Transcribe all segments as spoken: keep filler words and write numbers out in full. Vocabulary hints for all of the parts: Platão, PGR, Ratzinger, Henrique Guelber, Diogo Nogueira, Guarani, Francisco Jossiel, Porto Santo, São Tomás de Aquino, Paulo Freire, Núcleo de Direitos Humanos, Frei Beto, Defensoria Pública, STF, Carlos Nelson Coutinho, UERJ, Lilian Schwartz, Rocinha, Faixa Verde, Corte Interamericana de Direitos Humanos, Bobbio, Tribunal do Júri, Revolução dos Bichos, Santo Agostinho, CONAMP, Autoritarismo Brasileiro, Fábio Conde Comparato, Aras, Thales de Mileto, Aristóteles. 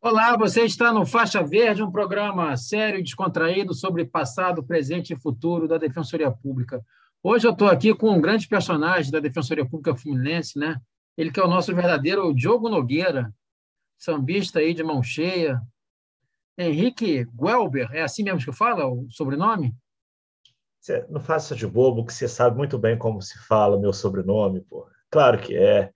Olá, você está no Faixa Verde, um programa sério e descontraído sobre passado, presente e futuro da Defensoria Pública. Hoje eu estou aqui com um grande personagem da Defensoria Pública Fluminense, né? Ele que é o nosso verdadeiro Diogo Nogueira, sambista aí de mão cheia. Henrique Guelber, é assim mesmo que fala o sobrenome? Cê não faça de bobo, que você sabe muito bem como se fala meu sobrenome, porra. Claro que é.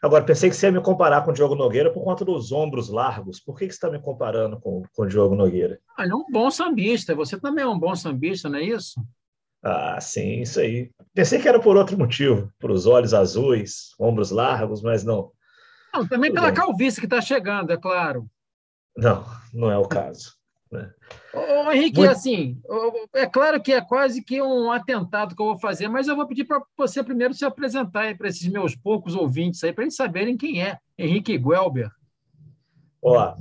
Agora, pensei que você ia me comparar com o Diogo Nogueira por conta dos ombros largos. Por que, que você está me comparando com, com o Diogo Nogueira? Ah, ele é um bom sambista. Você também é um bom sambista, não é isso? Ah, sim, isso aí. Pensei que era por outro motivo, por os olhos azuis, ombros largos, mas não. Não, também pela calvície que está chegando, é claro. Não, não é o caso. Né? Ô, Henrique, Muito... assim, é claro que é quase que um atentado que eu vou fazer, mas eu vou pedir para você primeiro se apresentar para esses meus poucos ouvintes aí, para eles saberem quem é Henrique Guelber. Ó,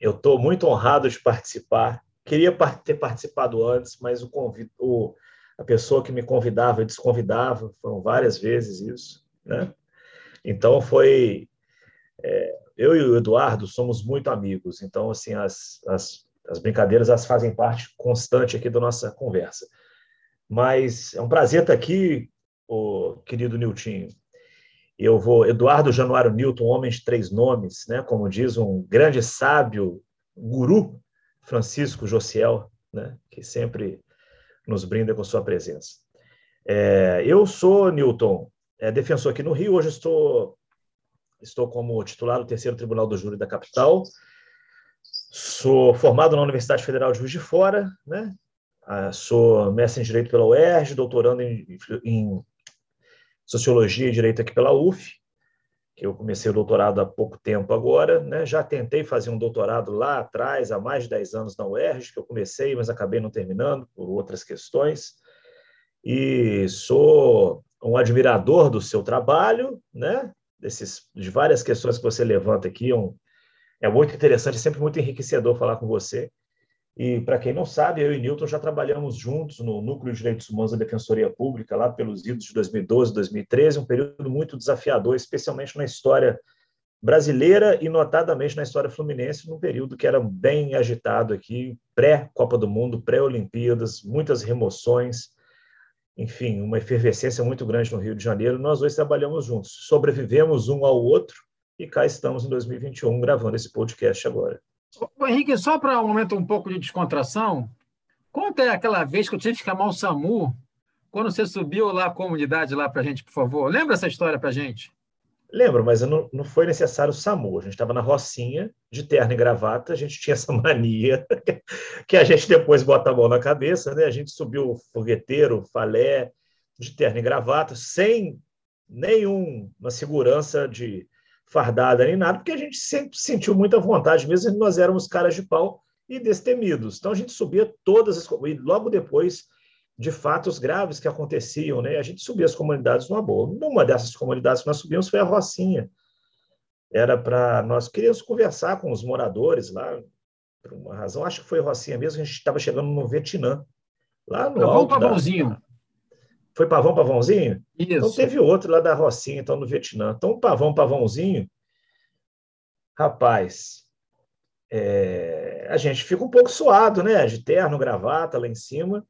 eu estou muito honrado de participar. Queria ter participado antes, mas o convite, o, a pessoa que me convidava e desconvidava, foram várias vezes isso, né? Então foi... É, eu e o Eduardo somos muito amigos, então assim, as, as As brincadeiras elas fazem parte constante aqui da nossa conversa. Mas é um prazer estar aqui, oh, querido Niltinho. Eu vou... Eduardo Januário Newton, homem de três nomes, né? Como diz um grande sábio, guru, Francisco Jossiel, né? Que sempre nos brinda com sua presença. É, eu sou, Newton, é, defensor aqui no Rio. Hoje estou, estou como titular do terceiro Tribunal do Júri da capital. Sou formado na Universidade Federal de Juiz de Fora, né? Ah, sou mestre em Direito pela U E R J, doutorando em, em Sociologia e Direito aqui pela U F, que eu comecei o doutorado há pouco tempo agora, né? Já tentei fazer um doutorado lá atrás, há mais de dez anos na U E R J, que eu comecei, mas acabei não terminando por outras questões. E sou um admirador do seu trabalho, né? Desses, de várias questões que você levanta aqui, um É muito interessante, é sempre muito enriquecedor falar com você. E, para quem não sabe, eu e Newton já trabalhamos juntos no Núcleo de Direitos Humanos da Defensoria Pública, lá pelos idos de dois mil e doze, dois mil e treze, um período muito desafiador, especialmente na história brasileira e, notadamente, na história fluminense, num período que era bem agitado aqui, pré-Copa do Mundo, pré-Olimpíadas, muitas remoções, enfim, uma efervescência muito grande no Rio de Janeiro. Nós dois trabalhamos juntos, sobrevivemos um ao outro, e cá estamos em dois mil e vinte e um gravando esse podcast agora. Ô, Henrique, só para um momento um pouco de descontração, conta é aquela vez que eu tive que chamar o SAMU, quando você subiu lá a comunidade lá para a gente, por favor. Lembra essa história para a gente? Lembro, mas não, não foi necessário o SAMU. A gente estava na Rocinha, de terno e gravata, a gente tinha essa mania que a gente depois bota a mão na cabeça, né? A gente subiu o fogueteiro, o falé, de terno e gravata, sem nenhuma segurança de... fardada nem nada, porque a gente sempre sentiu muita vontade, mesmo que nós éramos caras de pau e destemidos. Então, a gente subia todas as... E logo depois de fatos graves que aconteciam, né? A gente subia as comunidades numa boa. Numa dessas comunidades que nós subimos foi a Rocinha. Era para... Nós queríamos conversar com os moradores lá, por uma razão. Acho que foi a Rocinha mesmo, a gente estava chegando no Vietnã. Lá no Pavão Pavãozinho. Da... Foi Pavão Pavãozinho? Isso. Então teve outro lá da Rocinha, então no Vietnã. Então o Pavão Pavãozinho, rapaz, é, a gente fica um pouco suado, né? De terno, gravata lá em cima.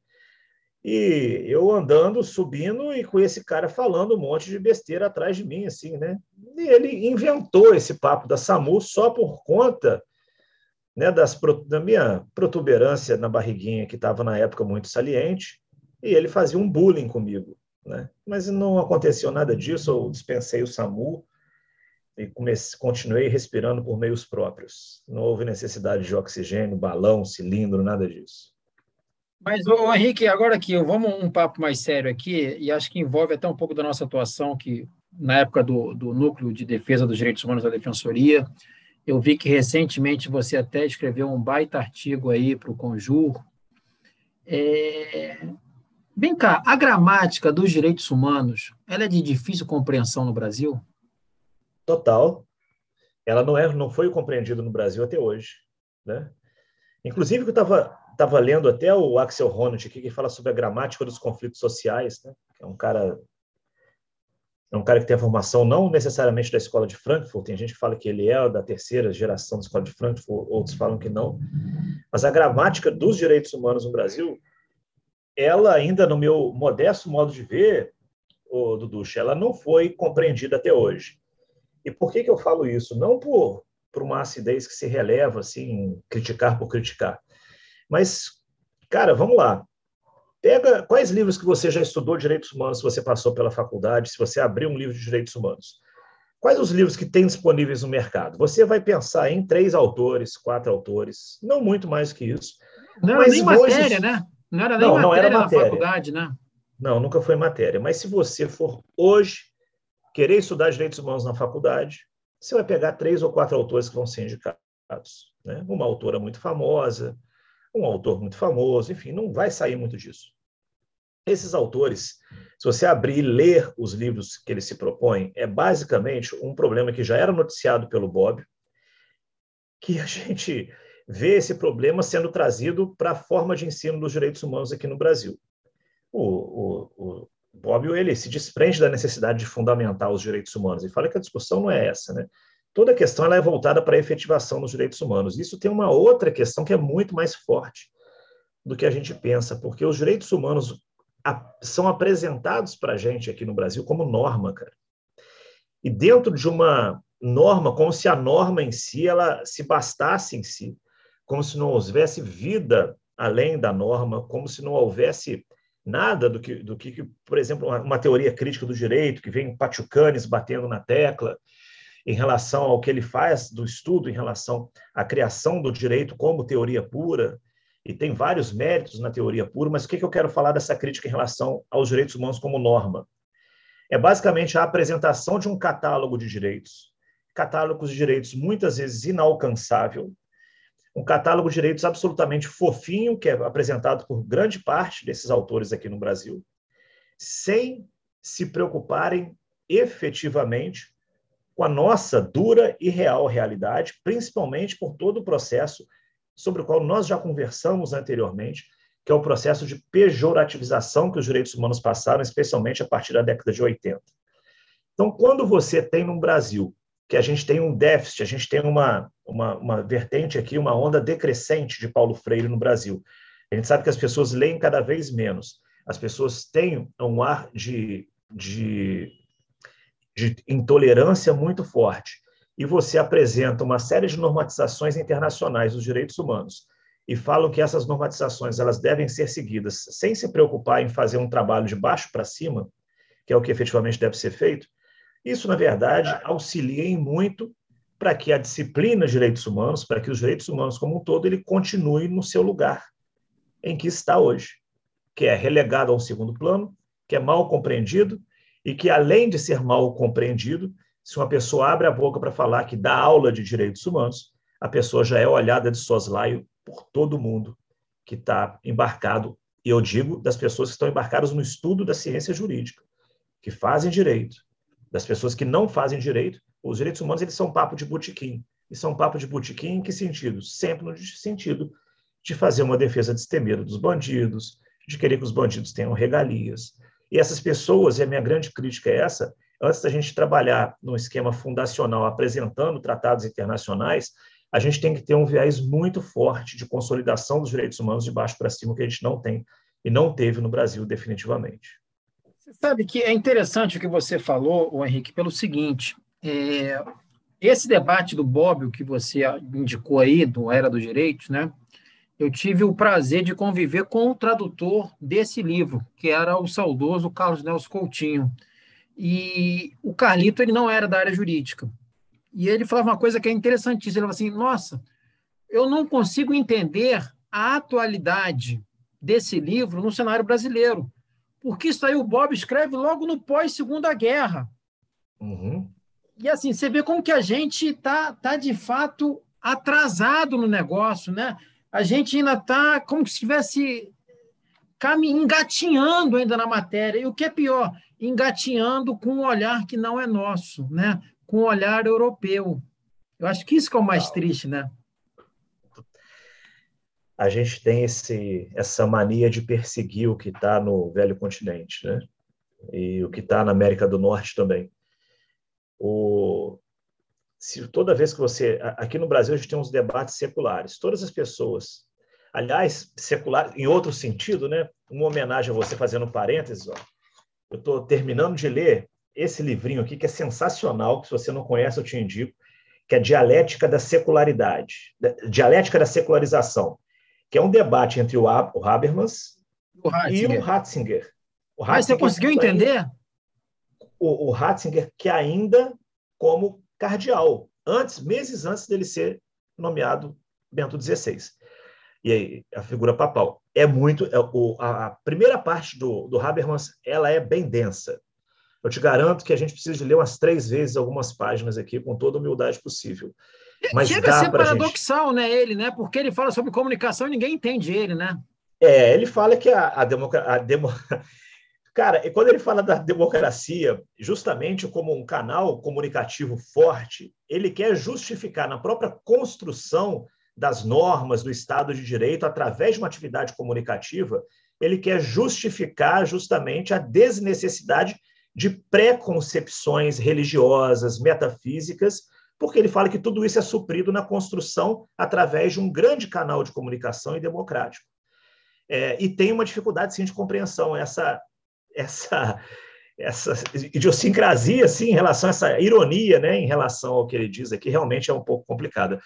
E eu andando, subindo e com esse cara falando um monte de besteira atrás de mim, assim, né? E ele inventou esse papo da SAMU só por conta, né, das, da minha protuberância na barriguinha, que estava na época muito saliente. E ele fazia um bullying comigo, né? Mas não aconteceu nada disso, eu dispensei o SAMU e comecei, continuei respirando por meios próprios. Não houve necessidade de oxigênio, balão, cilindro, nada disso. Mas, ô, Henrique, agora aqui, vamos um papo mais sério aqui, e acho que envolve até um pouco da nossa atuação, que na época do, do Núcleo de Defesa dos Direitos Humanos da Defensoria, eu vi que recentemente você até escreveu um baita artigo aí para o Conjur. É... Vem cá, a gramática dos direitos humanos, ela é de difícil compreensão no Brasil? Total. Ela não, é, não foi compreendida no Brasil até hoje, né? Inclusive, eu estava tava lendo até o Axel Honneth, que fala sobre a gramática dos conflitos sociais, né? É um cara é um cara que tem a formação não necessariamente da escola de Frankfurt, tem gente que fala que ele é da terceira geração da escola de Frankfurt, outros falam que não, mas a gramática dos direitos humanos no Brasil, ela ainda, no meu modesto modo de ver, o Duduch, ela não foi compreendida até hoje. E por que que eu falo isso? Não por, por uma acidez que se releva, assim, criticar por criticar, mas, cara, vamos lá. Pega quais livros que você já estudou direitos humanos, se você passou pela faculdade, se você abriu um livro de direitos humanos. Quais os livros que tem disponíveis no mercado? Você vai pensar em três autores, quatro autores, não muito mais que isso. Não mas era nem hoje... matéria, né? Não era nem não, matéria, não era matéria na faculdade, né? Não, nunca foi matéria. Mas se você for hoje querer estudar direitos humanos na faculdade, você vai pegar três ou quatro autores que vão ser indicados, né? Uma autora muito famosa, um autor muito famoso, enfim, não vai sair muito disso. Esses autores, se você abrir e ler os livros que eles se propõem, é basicamente um problema que já era noticiado pelo Bobbio, que a gente vê esse problema sendo trazido para a forma de ensino dos direitos humanos aqui no Brasil. O, o, o Bobbio, ele se desprende da necessidade de fundamentar os direitos humanos, ele fala que a discussão não é essa, né? Toda a questão ela é voltada para a efetivação dos direitos humanos. Isso tem uma outra questão que é muito mais forte do que a gente pensa, porque os direitos humanos são apresentados para a gente aqui no Brasil como norma, cara. E dentro de uma norma, como se a norma em si, ela se bastasse em si, como se não houvesse vida além da norma, como se não houvesse nada do que, do que por exemplo, uma, uma teoria crítica do direito, que vem Pachucanes batendo na tecla, em relação ao que ele faz do estudo, em relação à criação do direito como teoria pura, e tem vários méritos na teoria pura, mas o que eu quero falar dessa crítica em relação aos direitos humanos como norma? É basicamente a apresentação de um catálogo de direitos, catálogos de direitos muitas vezes inalcançável, um catálogo de direitos absolutamente fofinho, que é apresentado por grande parte desses autores aqui no Brasil, sem se preocuparem efetivamente com a nossa dura e real realidade, principalmente por todo o processo sobre o qual nós já conversamos anteriormente, que é o processo de pejorativização que os direitos humanos passaram, especialmente a partir da década de oitenta. Então, quando você tem no Brasil que a gente tem um déficit, a gente tem uma, uma, uma vertente aqui, uma onda decrescente de Paulo Freire no Brasil, a gente sabe que as pessoas leem cada vez menos, as pessoas têm um ar de... de de intolerância muito forte, e você apresenta uma série de normatizações internacionais dos direitos humanos e falam que essas normatizações elas devem ser seguidas sem se preocupar em fazer um trabalho de baixo para cima, que é o que efetivamente deve ser feito, isso, na verdade, auxilia em muito para que a disciplina de direitos humanos, para que os direitos humanos como um todo, ele continue no seu lugar em que está hoje, que é relegado a um segundo plano, que é mal compreendido, e que, além de ser mal compreendido, se uma pessoa abre a boca para falar que dá aula de direitos humanos, a pessoa já é olhada de soslaio por todo mundo que está embarcado, e eu digo das pessoas que estão embarcadas no estudo da ciência jurídica, que fazem direito, das pessoas que não fazem direito. Os direitos humanos eles são papo de botequim. E são papo de botequim em que sentido? Sempre no sentido de fazer uma defesa destemida dos bandidos, de querer que os bandidos tenham regalias. E essas pessoas, e a minha grande crítica é essa, antes da gente trabalhar num esquema fundacional apresentando tratados internacionais, a gente tem que ter um viés muito forte de consolidação dos direitos humanos de baixo para cima, que a gente não tem e não teve no Brasil definitivamente. Você sabe que é interessante o que você falou, Henrique, pelo seguinte, é, esse debate do Bobbio que você indicou aí, do Era dos Direitos, né? Eu tive o prazer de conviver com o tradutor desse livro, que era o saudoso Carlos Nelson Coutinho. E o Carlito, ele não era da área jurídica. E ele falava uma coisa que é interessantíssima. Ele falava assim, nossa, eu não consigo entender a atualidade desse livro no cenário brasileiro, porque isso aí o Bobbio escreve logo no pós-Segunda Guerra. Uhum. E assim, você vê como que a gente está, tá, de fato, atrasado no negócio, né? A gente ainda está como se estivesse engatinhando ainda na matéria. E o que é pior, engatinhando com um olhar que não é nosso, né? Com um olhar europeu. Eu acho que isso que é o mais triste, né? A gente tem esse, essa mania de perseguir o que está no velho continente, né? e o que está na América do Norte também. O, se toda vez que você... Aqui no Brasil, a gente tem uns debates seculares. Todas as pessoas... Aliás, secular, em outro sentido, né? Uma homenagem a você, fazendo um parênteses. Ó. Eu estou terminando de ler esse livrinho aqui, que é sensacional, que se você não conhece, eu te indico, que é Dialética da Secularidade, Dialética da Secularização, que é um debate entre o Habermas o e o Ratzinger. O Ratzinger. Mas você conseguiu entender? O, o Ratzinger, que ainda como cardeal, antes, meses antes dele ser nomeado Bento dezesseis. E aí, a figura papal. É muito... É, o, a, a primeira parte do, do Habermas, ela é bem densa. Eu te garanto que a gente precisa de ler umas três vezes algumas páginas aqui, com toda a humildade possível. Mas chega a ser paradoxal, gente... né, ele, né? Porque ele fala sobre comunicação e ninguém entende ele, né? É, ele fala que a, a democracia... Demo... Cara, e quando ele fala da democracia, justamente como um canal comunicativo forte, ele quer justificar na própria construção das normas do Estado de Direito, através de uma atividade comunicativa, ele quer justificar justamente a desnecessidade de preconcepções religiosas, metafísicas, porque ele fala que tudo isso é suprido na construção através de um grande canal de comunicação e democrático. É, e tem uma dificuldade, sim, de compreensão, essa, essa, essa idiosincrasia, sim, em relação a essa ironia, né, em relação ao que ele diz aqui, realmente é um pouco complicada.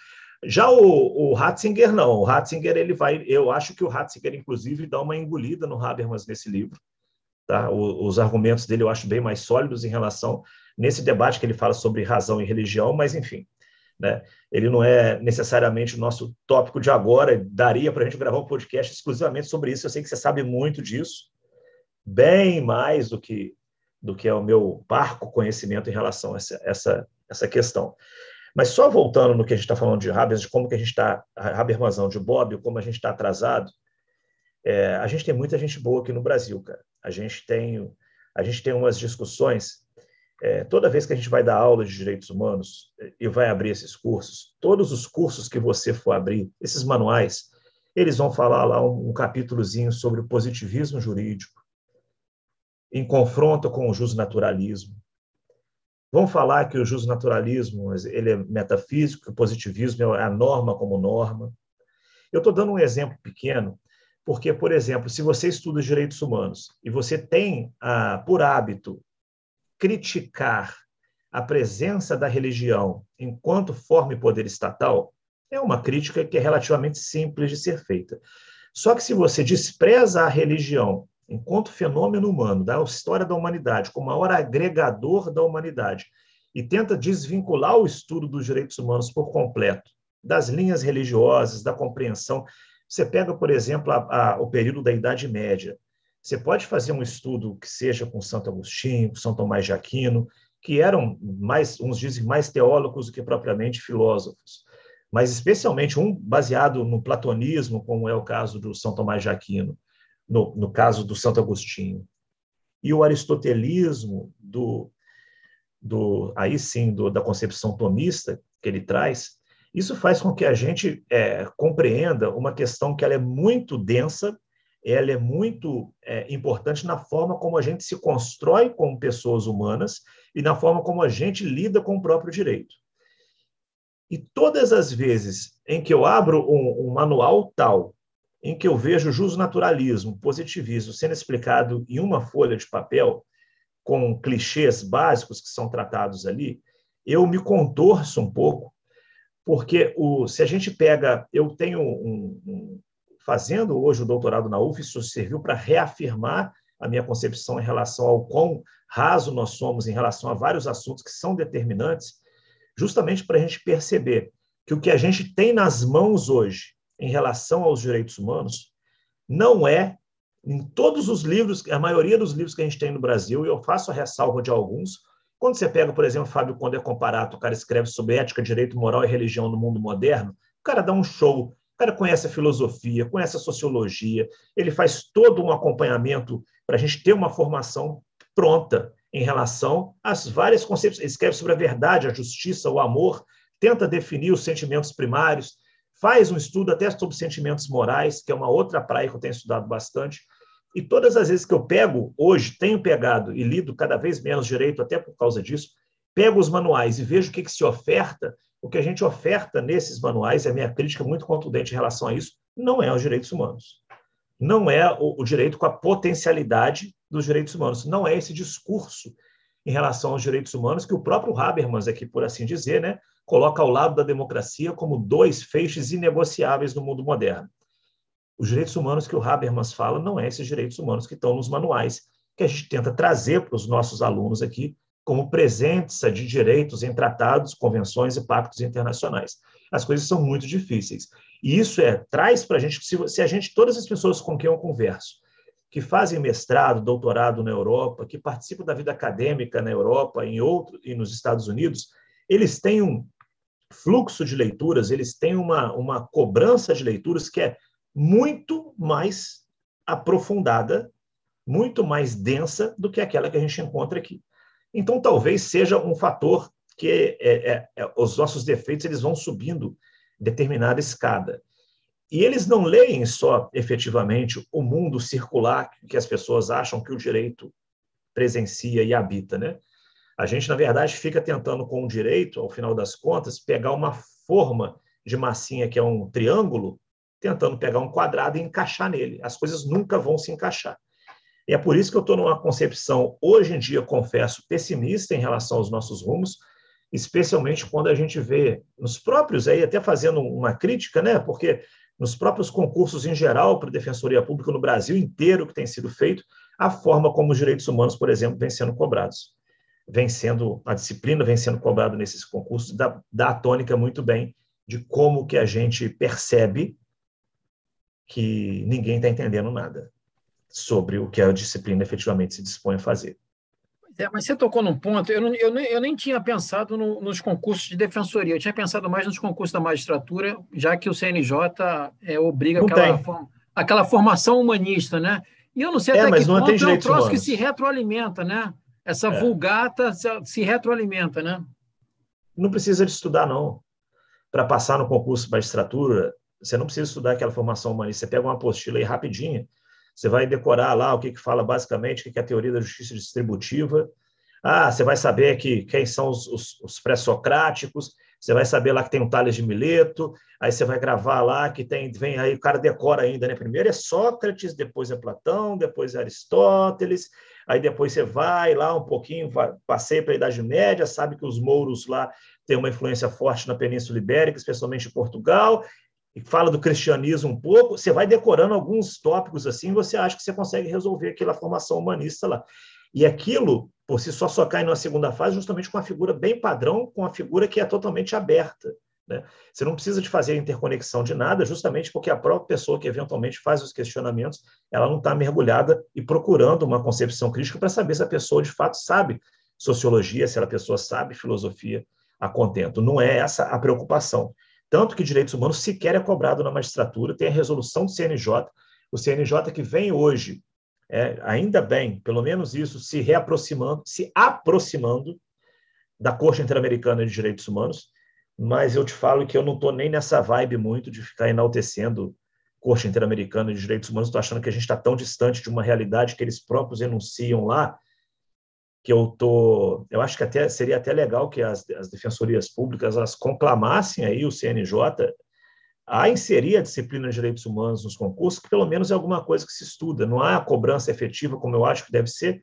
Já o, o Ratzinger, não. O Ratzinger, ele vai... Eu acho que o Ratzinger, inclusive, dá uma engolida no Habermas nesse livro. Tá? O, os argumentos dele eu acho bem mais sólidos em relação... Nesse debate que ele fala sobre razão e religião, mas, enfim, né? Ele não é necessariamente o nosso tópico de agora. Daria para a gente gravar um podcast exclusivamente sobre isso. Eu sei que você sabe muito disso. Bem mais do que, do que é o meu parco conhecimento em relação a essa, essa, essa questão. Mas só voltando no que a gente está falando de Habermas, de como que a gente está, Habermas não, de Bobbio, como a gente está atrasado, é, a gente tem muita gente boa aqui no Brasil, cara. A gente tem, a gente tem umas discussões, é, toda vez que a gente vai dar aula de direitos humanos e vai abrir esses cursos, todos os cursos que você for abrir, esses manuais, eles vão falar lá um, um capítulozinho sobre o positivismo jurídico, em confronto com o jusnaturalismo. Vão falar que o jusnaturalismo ele é metafísico, que o positivismo é a norma como norma. Eu estou dando um exemplo pequeno, porque, por exemplo, se você estuda direitos humanos e você tem ah, por hábito criticar a presença da religião enquanto forma e poder estatal, é uma crítica que é relativamente simples de ser feita. Só que se você despreza a religião enquanto fenômeno humano, da história da humanidade, como maior agregador da humanidade, e tenta desvincular o estudo dos direitos humanos por completo, das linhas religiosas, da compreensão. Você pega, por exemplo, a, a, o período da Idade Média. Você pode fazer um estudo que seja com Santo Agostinho, com São Tomás de Aquino, que eram, mais, uns dizem, mais teólogos do que propriamente filósofos, mas especialmente um baseado no platonismo, como é o caso do São Tomás de Aquino, No, no caso do Santo Agostinho, e o aristotelismo, do, do, aí sim, do, da concepção tomista que ele traz, isso faz com que a gente é, compreenda uma questão que ela é muito densa, ela é muito é, importante na forma como a gente se constrói como pessoas humanas e na forma como a gente lida com o próprio direito. E todas as vezes em que eu abro um, um manual tal, em que eu vejo jusnaturalismo, positivismo sendo explicado em uma folha de papel, com clichês básicos que são tratados ali, eu me contorço um pouco, porque o, se a gente pega... Eu tenho um, um, fazendo hoje o doutorado na U F, isso serviu para reafirmar a minha concepção em relação ao quão raso nós somos em relação a vários assuntos que são determinantes, justamente para a gente perceber que o que a gente tem nas mãos hoje em relação aos direitos humanos, não é, em todos os livros, a maioria dos livros que a gente tem no Brasil, e eu faço a ressalva de alguns, quando você pega, por exemplo, Fábio Conde Comparato, o cara escreve sobre ética, direito, moral e religião no mundo moderno, o cara dá um show, o cara conhece a filosofia, conhece a sociologia, ele faz todo um acompanhamento para a gente ter uma formação pronta em relação às várias conceições. Ele escreve sobre a verdade, a justiça, o amor, tenta definir os sentimentos primários, faz um estudo até sobre sentimentos morais, que é uma outra praia que eu tenho estudado bastante. E todas as vezes que eu pego, hoje, tenho pegado e lido cada vez menos direito, até por causa disso, pego os manuais e vejo o que, que se oferta, o que a gente oferta nesses manuais, e a minha crítica muito contundente em relação a isso, não é os direitos humanos. Não é o, o direito com a potencialidade dos direitos humanos. Não é esse discurso em relação aos direitos humanos que o próprio Habermas, aqui, por assim dizer, né, coloca ao lado da democracia como dois feixes inegociáveis no mundo moderno. Os direitos humanos que o Habermas fala não é esses direitos humanos que estão nos manuais, que a gente tenta trazer para os nossos alunos aqui como presença de direitos em tratados, convenções e pactos internacionais. As coisas são muito difíceis. E isso é, traz para a gente, se, se a gente, todas as pessoas com quem eu converso, que fazem mestrado, doutorado na Europa, que participam da vida acadêmica na Europa em outro, e nos Estados Unidos, eles têm um fluxo de leituras, eles têm uma, uma cobrança de leituras que é muito mais aprofundada, muito mais densa do que aquela que a gente encontra aqui. Então, talvez seja um fator que é, é, é, os nossos defeitos eles vão subindo determinada escada. E eles não leem só, efetivamente, o mundo circular que as pessoas acham que o direito presencia e habita, né? A gente, na verdade, fica tentando com o direito, ao final das contas, pegar uma forma de massinha que é um triângulo, tentando pegar um quadrado e encaixar nele. As coisas nunca vão se encaixar. E é por isso que eu estou numa concepção, hoje em dia, confesso, pessimista em relação aos nossos rumos, especialmente quando a gente vê nos próprios, aí até fazendo uma crítica, né? Porque nos próprios concursos em geral para a Defensoria Pública no Brasil inteiro que tem sido feito, a forma como os direitos humanos, por exemplo, vem sendo cobrados. Vem sendo, a disciplina vem sendo cobrada nesses concursos, dá, dá a tônica muito bem de como que a gente percebe que ninguém está entendendo nada sobre o que a disciplina efetivamente se dispõe a fazer. É, mas você tocou num ponto, eu, não, eu, nem, eu nem tinha pensado no, nos concursos de defensoria, eu tinha pensado mais nos concursos da magistratura, já que o C N J é, obriga aquela, form, aquela formação humanista, né? E eu não sei é, até que ponto é um troço humanos. que se retroalimenta, né? Essa é. vulgata se retroalimenta, né? Não precisa de estudar, não. Para passar no concurso de magistratura, você não precisa estudar aquela formação humanista, você pega uma apostila aí rapidinho, você vai decorar lá o que, que fala basicamente, o que, que é a teoria da justiça distributiva, ah, você vai saber que, quem são os, os, os pré-socráticos, você vai saber lá que tem um Thales de Mileto, aí você vai gravar lá que tem, vem aí o cara decora ainda, né? Primeiro é Sócrates, depois é Platão, depois é Aristóteles, aí depois você vai lá um pouquinho, passeia para a Idade Média, sabe que os mouros lá têm uma influência forte na Península Ibérica, especialmente em Portugal, e fala do cristianismo um pouco, você vai decorando alguns tópicos assim, você acha que você consegue resolver aquela formação humanista lá. E aquilo, por si só, só cai numa segunda fase justamente com uma figura bem padrão, com uma figura que é totalmente aberta, né? Você não precisa de fazer interconexão de nada, justamente porque a própria pessoa que eventualmente faz os questionamentos, ela não está mergulhada e procurando uma concepção crítica para saber se a pessoa de fato sabe sociologia, se a pessoa sabe filosofia a contento. Não é essa a preocupação. Tanto que direitos humanos sequer é cobrado na magistratura, tem a resolução do C N J. O C N J que vem hoje, é, ainda bem, pelo menos isso, se reaproximando, se aproximando da Corte Interamericana de Direitos Humanos, mas eu te falo que eu não estou nem nessa vibe muito de ficar enaltecendo Corte Interamericana de Direitos Humanos, estou achando que a gente está tão distante de uma realidade que eles próprios enunciam lá, que eu tô, eu acho que até, seria até legal que as, as defensorias públicas elas conclamassem aí o C N J a inserir a disciplina de direitos humanos nos concursos, que pelo menos é alguma coisa que se estuda, não há cobrança efetiva como eu acho que deve ser,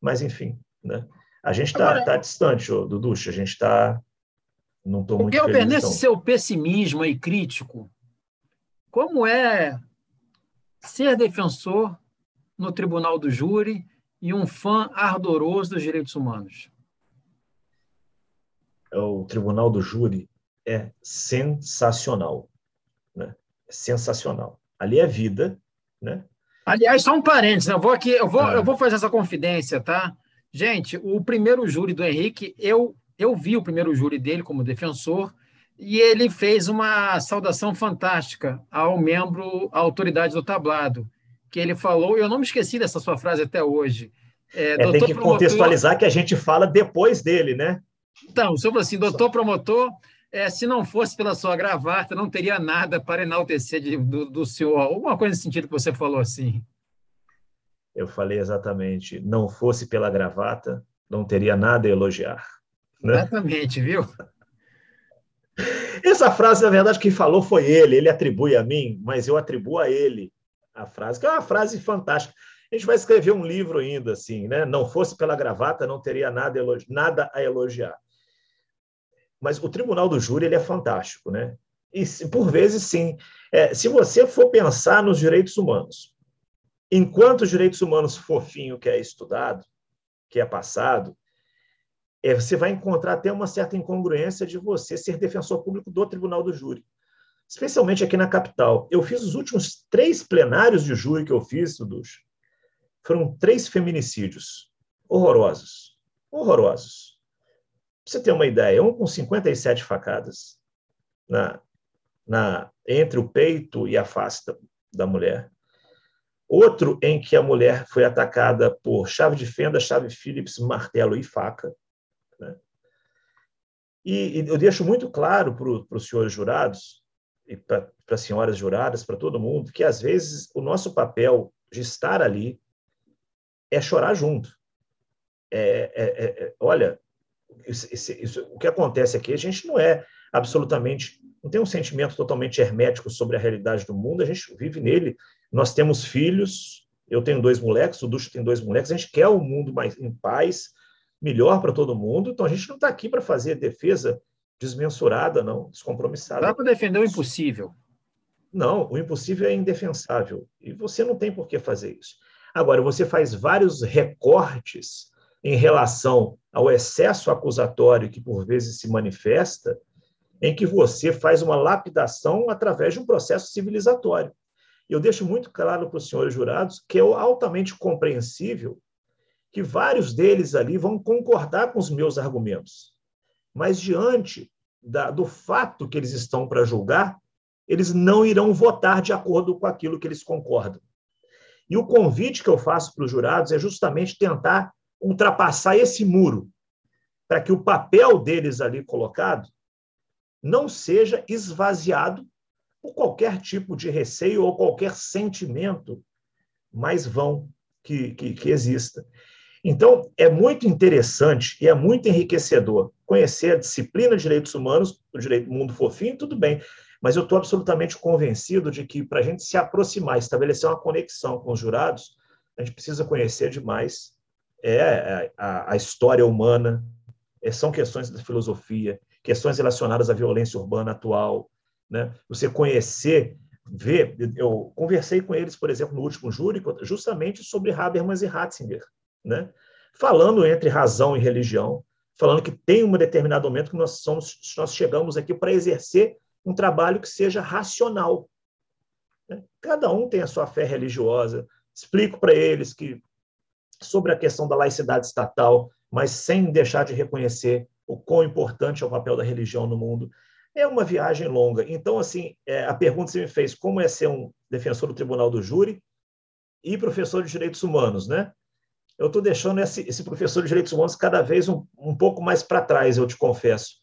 mas enfim, né? A gente está tá distante, ô, Duduche, a gente está... Não estou muito feliz. Porque nesse então. seu pessimismo e crítico, como é ser defensor no Tribunal do Júri e um fã ardoroso dos direitos humanos? O Tribunal do Júri é sensacional, né? É sensacional. Ali é vida, né? Aliás, só um parênteses, eu vou, aqui, eu vou, ah. eu vou fazer essa confidência, tá? Gente, o primeiro júri do Henrique, eu, eu vi o primeiro júri dele como defensor, e ele fez uma saudação fantástica ao membro, à autoridade do tablado, que ele falou, e eu não me esqueci dessa sua frase até hoje. É, é, doutor tem que promotor, contextualizar que a gente fala depois dele, né? Então, o senhor falou assim, doutor promotor, é, se não fosse pela sua gravata, não teria nada para enaltecer de, do, do senhor. Alguma coisa nesse sentido que você falou assim. eu falei exatamente, não fosse pela gravata, não teria nada a elogiar. Né? Exatamente, viu? Essa frase, na verdade, quem falou foi ele. Ele atribui a mim, mas eu atribuo a ele a frase, que é uma frase fantástica. A gente vai escrever um livro ainda, assim, né? Não fosse pela gravata, não teria nada a elogiar. Mas o Tribunal do Júri ele é fantástico, né? E, por vezes, sim. É, se você for pensar nos direitos humanos, enquanto os direitos humanos fofinho que é estudado, que é passado, é, você vai encontrar até uma certa incongruência de você ser defensor público do Tribunal do Júri, especialmente aqui na capital. Eu fiz os últimos três plenários de júri que eu fiz, Dudu, foram três feminicídios horrorosos, horrorosos. Pra você ter uma ideia, um com cinquenta e sete facadas na, na, entre o peito e a face da, da mulher. Outro em que a mulher foi atacada por chave de fenda, chave Phillips, martelo e faca. Né? E, e eu deixo muito claro para os senhores jurados e para as senhoras juradas, para todo mundo, que às vezes o nosso papel de estar ali é chorar junto. É, é, é, olha, isso, isso, isso, o que acontece aqui, a gente não é absolutamente, não tem um sentimento totalmente hermético sobre a realidade do mundo, a gente vive nele, nós temos filhos, eu tenho dois moleques, o Ducho tem dois moleques, a gente quer um mundo mais em paz, melhor para todo mundo, então a gente não está aqui para fazer defesa desmensurada, não, descompromissada. Dá para defender o impossível. Não, o impossível é indefensável, e você não tem por que fazer isso. Agora, você faz vários recortes em relação ao excesso acusatório que, por vezes, se manifesta, em que você faz uma lapidação através de um processo civilizatório. E eu deixo muito claro para os senhores jurados que é altamente compreensível que vários deles ali vão concordar com os meus argumentos. Mas, diante da, do fato que eles estão para julgar, eles não irão votar de acordo com aquilo que eles concordam. E o convite que eu faço para os jurados é justamente tentar ultrapassar esse muro, para que o papel deles ali colocado não seja esvaziado por qualquer tipo de receio ou qualquer sentimento mais vão que, que, que exista. Então, é muito interessante e é muito enriquecedor conhecer a disciplina de direitos humanos, o direito do mundo fofinho, tudo bem, mas eu estou absolutamente convencido de que, para a gente se aproximar, estabelecer uma conexão com os jurados, a gente precisa conhecer demais é a, a história humana, são questões da filosofia, questões relacionadas à violência urbana atual, né? Você conhecer, ver... Eu conversei com eles, por exemplo, no último júri, justamente sobre Habermas e Ratzinger, né? Falando entre razão e religião, falando que tem um determinado momento que nós, somos, nós chegamos aqui para exercer um trabalho que seja racional. Né? Cada um tem a sua fé religiosa. Explico para eles que sobre a questão da laicidade estatal, mas sem deixar de reconhecer o quão importante é o papel da religião no mundo. É uma viagem longa. Então, assim, é, a pergunta que você me fez, como é ser um defensor do Tribunal do Júri e professor de Direitos Humanos, né? Eu estou deixando esse, esse professor de Direitos Humanos cada vez um, um pouco mais para trás, eu te confesso,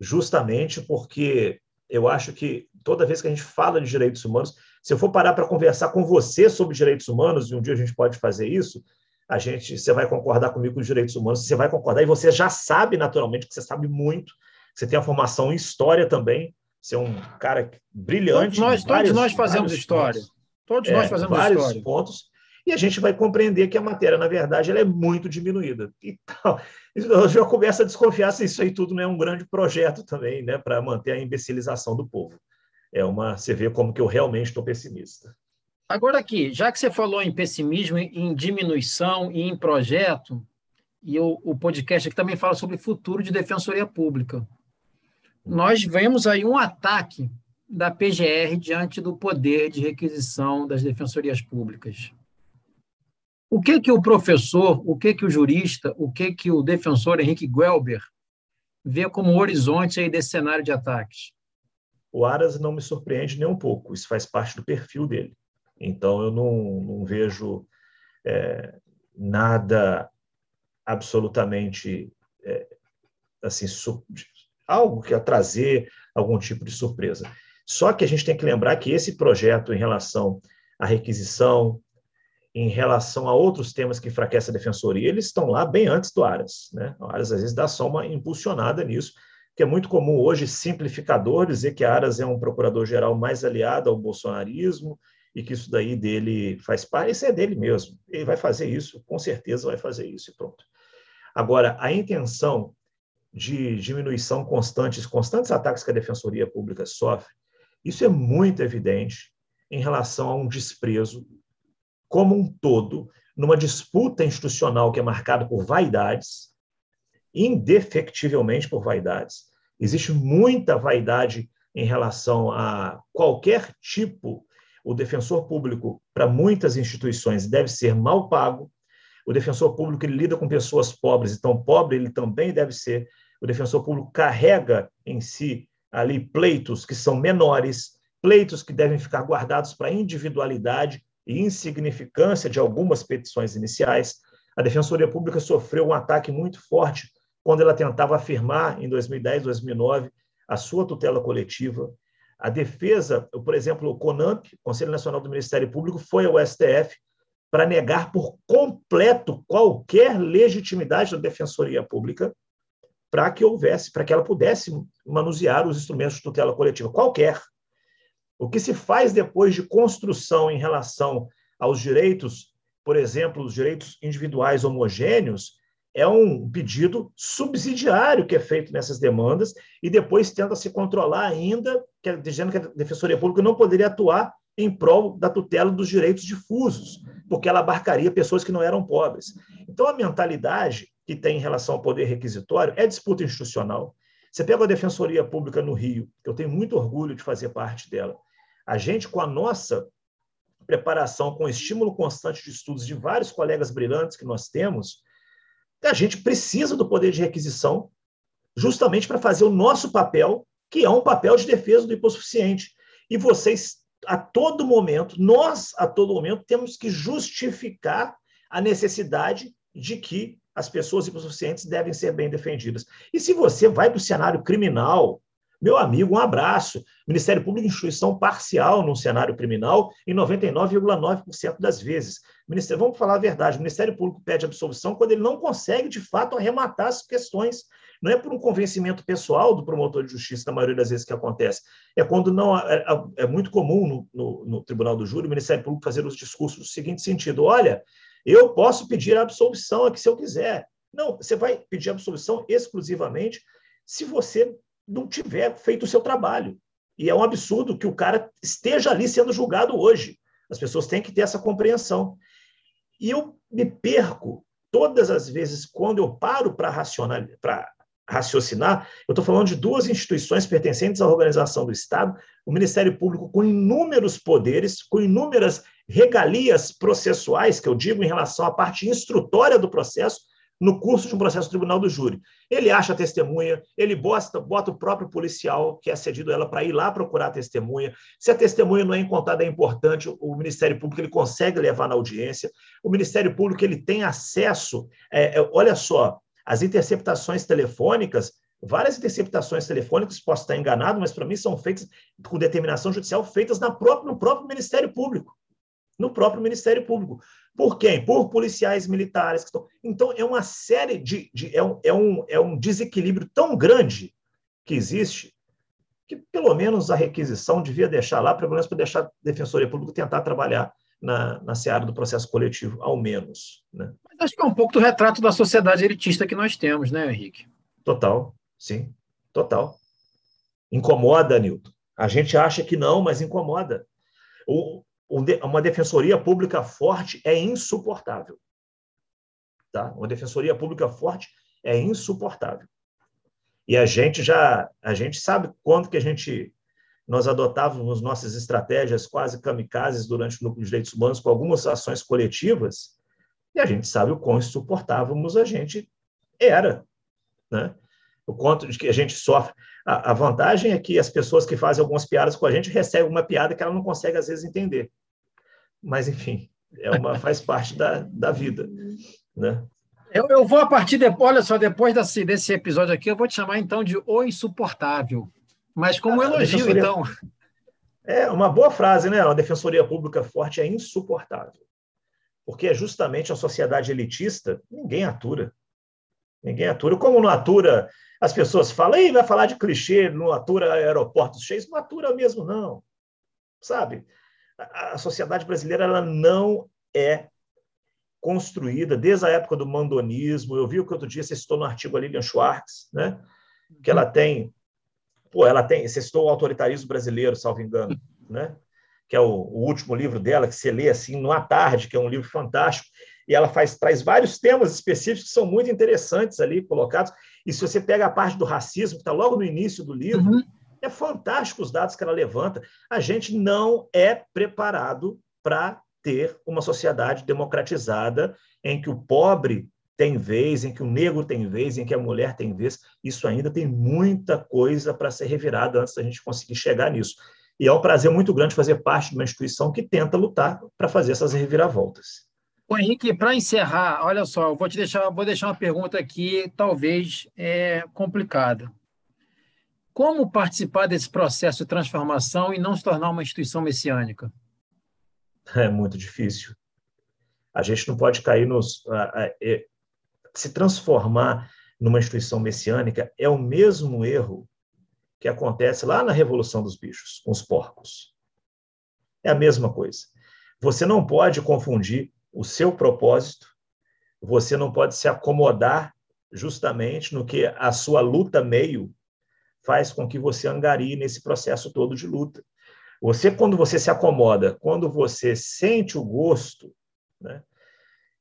justamente porque eu acho que toda vez que a gente fala de direitos humanos, se eu for parar para conversar com você sobre direitos humanos, e um dia a gente pode fazer isso, a gente, você vai concordar comigo com os direitos humanos, você vai concordar, e você já sabe, naturalmente, que você sabe muito, você tem a formação em história também, você é um cara brilhante. Todos nós, vários, todos nós fazemos história. Pontos, todos nós é, fazemos vários história. Pontos, e a gente vai compreender que a matéria, na verdade, ela é muito diminuída. Então, eu já começo a desconfiar se isso aí tudo não é um grande projeto também, né, para manter a imbecilização do povo. É uma, você vê como que eu realmente estou pessimista. Agora aqui, já que você falou em pessimismo, em diminuição e em projeto, e o, o podcast aqui também fala sobre futuro de Defensoria Pública, nós vemos aí um ataque da P G R diante do poder de requisição das Defensorias Públicas. O que que o professor, o que que o jurista, o que que o defensor Henrique Guelber vê como horizonte aí desse cenário de ataques? O Aras não me surpreende nem um pouco, isso faz parte do perfil dele. Então, eu não, não vejo é, nada absolutamente, é, assim, su- algo que a trazer algum tipo de surpresa. Só que a gente tem que lembrar que esse projeto em relação à requisição, em relação a outros temas que enfraquecem a defensoria, eles estão lá bem antes do Aras, né? O Aras, às vezes, dá só uma impulsionada nisso, que é muito comum hoje, simplificador, dizer que Aras é um procurador-geral mais aliado ao bolsonarismo e que isso daí dele faz parte. Isso é dele mesmo. Ele vai fazer isso, com certeza vai fazer isso e pronto. Agora, a intenção de diminuição constante, constantes ataques que a Defensoria Pública sofre, isso é muito evidente em relação a um desprezo como um todo, numa disputa institucional que é marcada por vaidades, indefectivelmente por vaidades. Existe muita vaidade em relação a qualquer tipo. O defensor público, para muitas instituições, deve ser mal pago. O defensor público ele lida com pessoas pobres, então pobre ele também deve ser. O defensor público carrega em si ali pleitos que são menores, pleitos que devem ficar guardados para a individualidade e insignificância de algumas petições iniciais. A Defensoria Pública sofreu um ataque muito forte quando ela tentava afirmar, em dois mil e dez, dois mil e nove, a sua tutela coletiva. A defesa, por exemplo, o CONAMP, Conselho Nacional do Ministério Público, foi ao S T F para negar por completo qualquer legitimidade da Defensoria Pública para que houvesse, para que ela pudesse manusear os instrumentos de tutela coletiva, qualquer. O que se faz depois de construção em relação aos direitos, por exemplo, os direitos individuais homogêneos, é um pedido subsidiário que é feito nessas demandas e depois tenta se controlar ainda, dizendo que a Defensoria Pública não poderia atuar em prol da tutela dos direitos difusos, porque ela abarcaria pessoas que não eram pobres. Então, a mentalidade que tem em relação ao poder requisitório é disputa institucional. Você pega a Defensoria Pública no Rio, que eu tenho muito orgulho de fazer parte dela. A gente, com a nossa preparação, com o estímulo constante de estudos de vários colegas brilhantes que nós temos, a gente precisa do poder de requisição justamente para fazer o nosso papel, que é um papel de defesa do hipossuficiente. E vocês, a todo momento, nós, a todo momento, temos que justificar a necessidade de que as pessoas hipossuficientes devem ser bem defendidas. E se você vai para o cenário criminal, meu amigo, um abraço. Ministério Público, instituição parcial no cenário criminal em noventa e nove vírgula nove por cento das vezes. Ministério, vamos falar a verdade, o Ministério Público pede absolvição quando ele não consegue, de fato, arrematar as questões. Não é por um convencimento pessoal do promotor de justiça, na maioria das vezes que acontece. É quando não é, é muito comum no, no, no Tribunal do Júri o Ministério Público fazer os discursos no seguinte sentido: olha, eu posso pedir a absolvição aqui se eu quiser. Não, você vai pedir absolvição exclusivamente se você não tiver feito o seu trabalho. E é um absurdo que o cara esteja ali sendo julgado hoje. As pessoas têm que ter essa compreensão. E eu me perco todas as vezes quando eu paro para raciocinar. Eu estou falando de duas instituições pertencentes à organização do Estado, o Ministério Público com inúmeros poderes, com inúmeras regalias processuais, que eu digo em relação à parte instrutória do processo, no curso de um processo do Tribunal do Júri. Ele acha a testemunha, ele bota, bota o próprio policial, que é cedido a ela, para ir lá procurar a testemunha. Se a testemunha não é encontrada, é importante, o Ministério Público ele consegue levar na audiência. O Ministério Público ele tem acesso... É, é, olha só, as interceptações telefônicas, várias interceptações telefônicas, posso estar enganado, mas para mim são feitas com determinação judicial, feitas na própria, no próprio Ministério Público. no próprio Ministério Público. Por quem? Por policiais militares. Que estão... Então, é uma série de... de é, um, é, um, é um desequilíbrio tão grande que existe que, pelo menos, a requisição devia deixar lá, pelo menos para deixar a Defensoria Pública tentar trabalhar na, na seara do processo coletivo, ao menos. Né? Mas acho que é um pouco do retrato da sociedade elitista que nós temos, né, Henrique? Total, sim, total. Incomoda, Newton. A gente acha que não, mas incomoda. O... Uma defensoria pública forte é insuportável. Tá? Uma defensoria pública forte é insuportável. E a gente já... A gente sabe quanto que a gente... Nós adotávamos nossas estratégias quase kamikazes durante o Núcleo de Direitos Humanos com algumas ações coletivas e a gente sabe o quão insuportávamos a gente era. Né? O quanto de que a gente sofre. A, a vantagem é que as pessoas que fazem algumas piadas com a gente recebem uma piada que ela não consegue, às vezes, entender. Mas, enfim, é uma, faz parte da, da vida. Né? Eu, eu vou, a partir de... Olha só, depois desse, desse episódio aqui, eu vou te chamar, então, de O Insuportável. Mas como ah, elogio, então. É uma boa frase, né? Uma defensoria pública forte é insuportável. porque é justamente a sociedade elitista, ninguém atura. Ninguém atura. Como não atura, as pessoas falam, ei, vai falar de clichê, não atura aeroportos cheios, não atura mesmo, não. Sabe? A sociedade brasileira ela não é construída desde a época do mandonismo. Eu vi o que outro dia você citou no artigo ali, Lilian Schwartz, né? Que ela tem... Pô, ela tem... Você citou o Autoritarismo Brasileiro, salvo engano, né? Que é o, o último livro dela, que você lê assim numa tarde, que é um livro fantástico, e ela faz, traz vários temas específicos que são muito interessantes ali colocados. E se você pega a parte do racismo, que está logo no início do livro, uhum. é fantástico os dados que ela levanta. A gente não é preparado para ter uma sociedade democratizada em que o pobre tem vez, em que o negro tem vez, em que a mulher tem vez. Isso ainda tem muita coisa para ser revirada antes da gente conseguir chegar nisso. E é um prazer muito grande fazer parte de uma instituição que tenta lutar para fazer essas reviravoltas. Ô Henrique, para encerrar, olha só, eu vou te deixar, vou deixar uma pergunta aqui, talvez é, complicada. Como participar desse processo de transformação e não se tornar uma instituição messiânica? É muito difícil. A gente não pode cair nos... A, a, é, se transformar numa instituição messiânica é o mesmo erro que acontece lá na Revolução dos Bichos, com os porcos. É a mesma coisa. Você não pode confundir o seu propósito, você não pode se acomodar justamente no que a sua luta meio faz com que você angarie nesse processo todo de luta. Você, quando você se acomoda, quando você sente o gosto, né,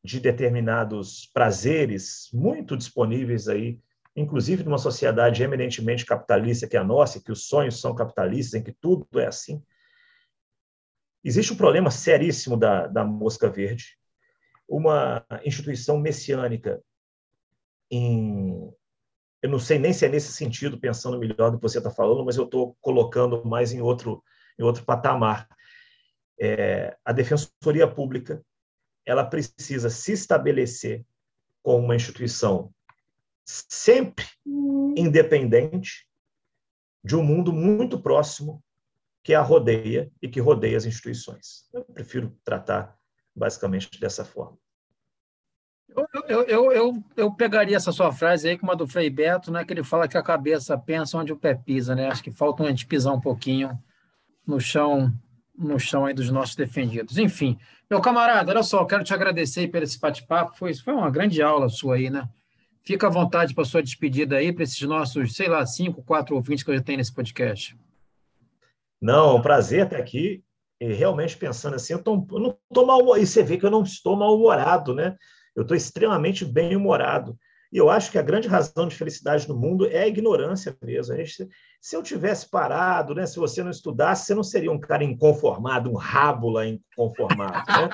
de determinados prazeres muito disponíveis aí, inclusive numa sociedade eminentemente capitalista, que é a nossa, que os sonhos são capitalistas, em que tudo é assim. Existe um problema seríssimo da, da mosca verde. Uma instituição messiânica, em, eu não sei nem se é nesse sentido, pensando melhor do que você está falando, mas eu estou colocando mais em outro, em outro patamar. É, a Defensoria Pública ela precisa se estabelecer como uma instituição sempre independente de um mundo muito próximo que a rodeia e que rodeia as instituições. Eu prefiro tratar basicamente dessa forma. Eu, eu, eu, eu pegaria essa sua frase aí com uma do Frei Beto, né, que ele fala que a cabeça pensa onde o pé pisa, né? Acho que falta a gente pisar um pouquinho no chão, no chão aí dos nossos defendidos. Enfim, meu camarada, olha só, eu quero te agradecer por esse bate-papo, foi, foi uma grande aula sua aí, né? Fica à vontade para a sua despedida aí, para esses nossos, sei lá, cinco, quatro ouvintes que eu já tenho nesse podcast. Não, é um prazer estar aqui. E realmente pensando assim, eu, tô, eu não tô mal, e você vê que eu não estou mal-humorado, né? Eu estou extremamente bem-humorado. E eu acho que a grande razão de felicidade no mundo é a ignorância mesmo. A gente, se eu tivesse parado, né, se você não estudasse, você não seria um cara inconformado, um rábula inconformado. Né?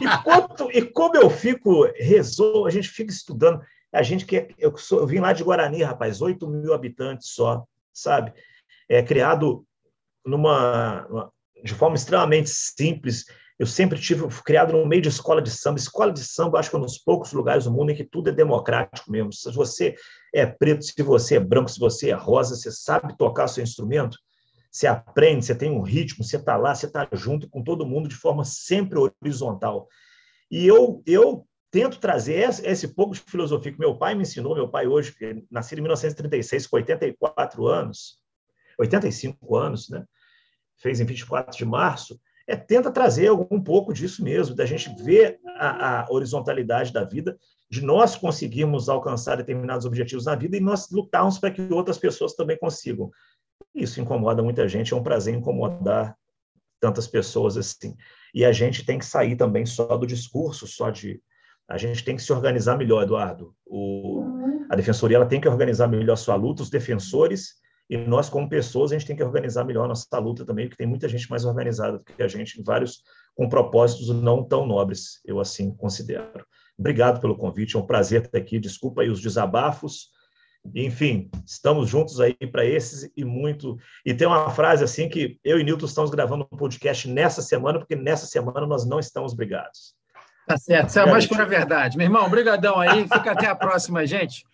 E, quanto, e como eu fico, resolvo, a gente fica estudando. A gente que eu, sou, eu vim lá de Guarani, rapaz, oito mil habitantes só, sabe? É criado numa, numa, de forma extremamente simples. Eu sempre tive criado no meio de escola de samba. Escola de samba, acho que é um dos poucos lugares do mundo em que tudo é democrático mesmo. Se você é preto, se você é branco, se você é rosa, você sabe tocar seu instrumento, você aprende, você tem um ritmo, você está lá, você está junto com todo mundo de forma sempre horizontal. E eu... eu tento trazer esse pouco de filosofia que meu pai me ensinou, meu pai hoje, que nasceu em mil novecentos e trinta e seis, com oitenta e quatro anos, oitenta e cinco anos, né? Fez em vinte e quatro de março, é, tenta trazer algum pouco disso mesmo, da gente ver a, a horizontalidade da vida, de nós conseguirmos alcançar determinados objetivos na vida e nós lutarmos para que outras pessoas também consigam. Isso incomoda muita gente, é um prazer incomodar tantas pessoas assim. E a gente tem que sair também só do discurso, só de... A gente tem que se organizar melhor, Eduardo. O, a Defensoria ela tem que organizar melhor a sua luta, os defensores, e nós, como pessoas, a gente tem que organizar melhor a nossa luta também, porque tem muita gente mais organizada do que a gente, vários com propósitos não tão nobres, eu assim considero. Obrigado pelo convite, é um prazer estar aqui, desculpa aí os desabafos. Enfim, estamos juntos aí para esses e muito... E tem uma frase assim que eu e Newton estamos gravando um podcast nessa semana, porque nessa semana nós não estamos brigados. Tá certo, isso é a mais pura verdade. Meu irmão, brigadão aí, fica até a próxima, gente.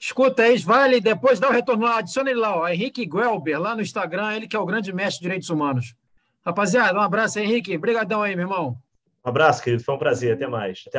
Escuta aí, vale, depois dá o retorno lá, adiciona ele lá, ó, Henrique Guelber, lá no Instagram, ele que é o grande mestre de direitos humanos. Rapaziada, um abraço, Henrique, brigadão aí, meu irmão. Um abraço, querido. Foi um prazer. Até mais. Até a próxima.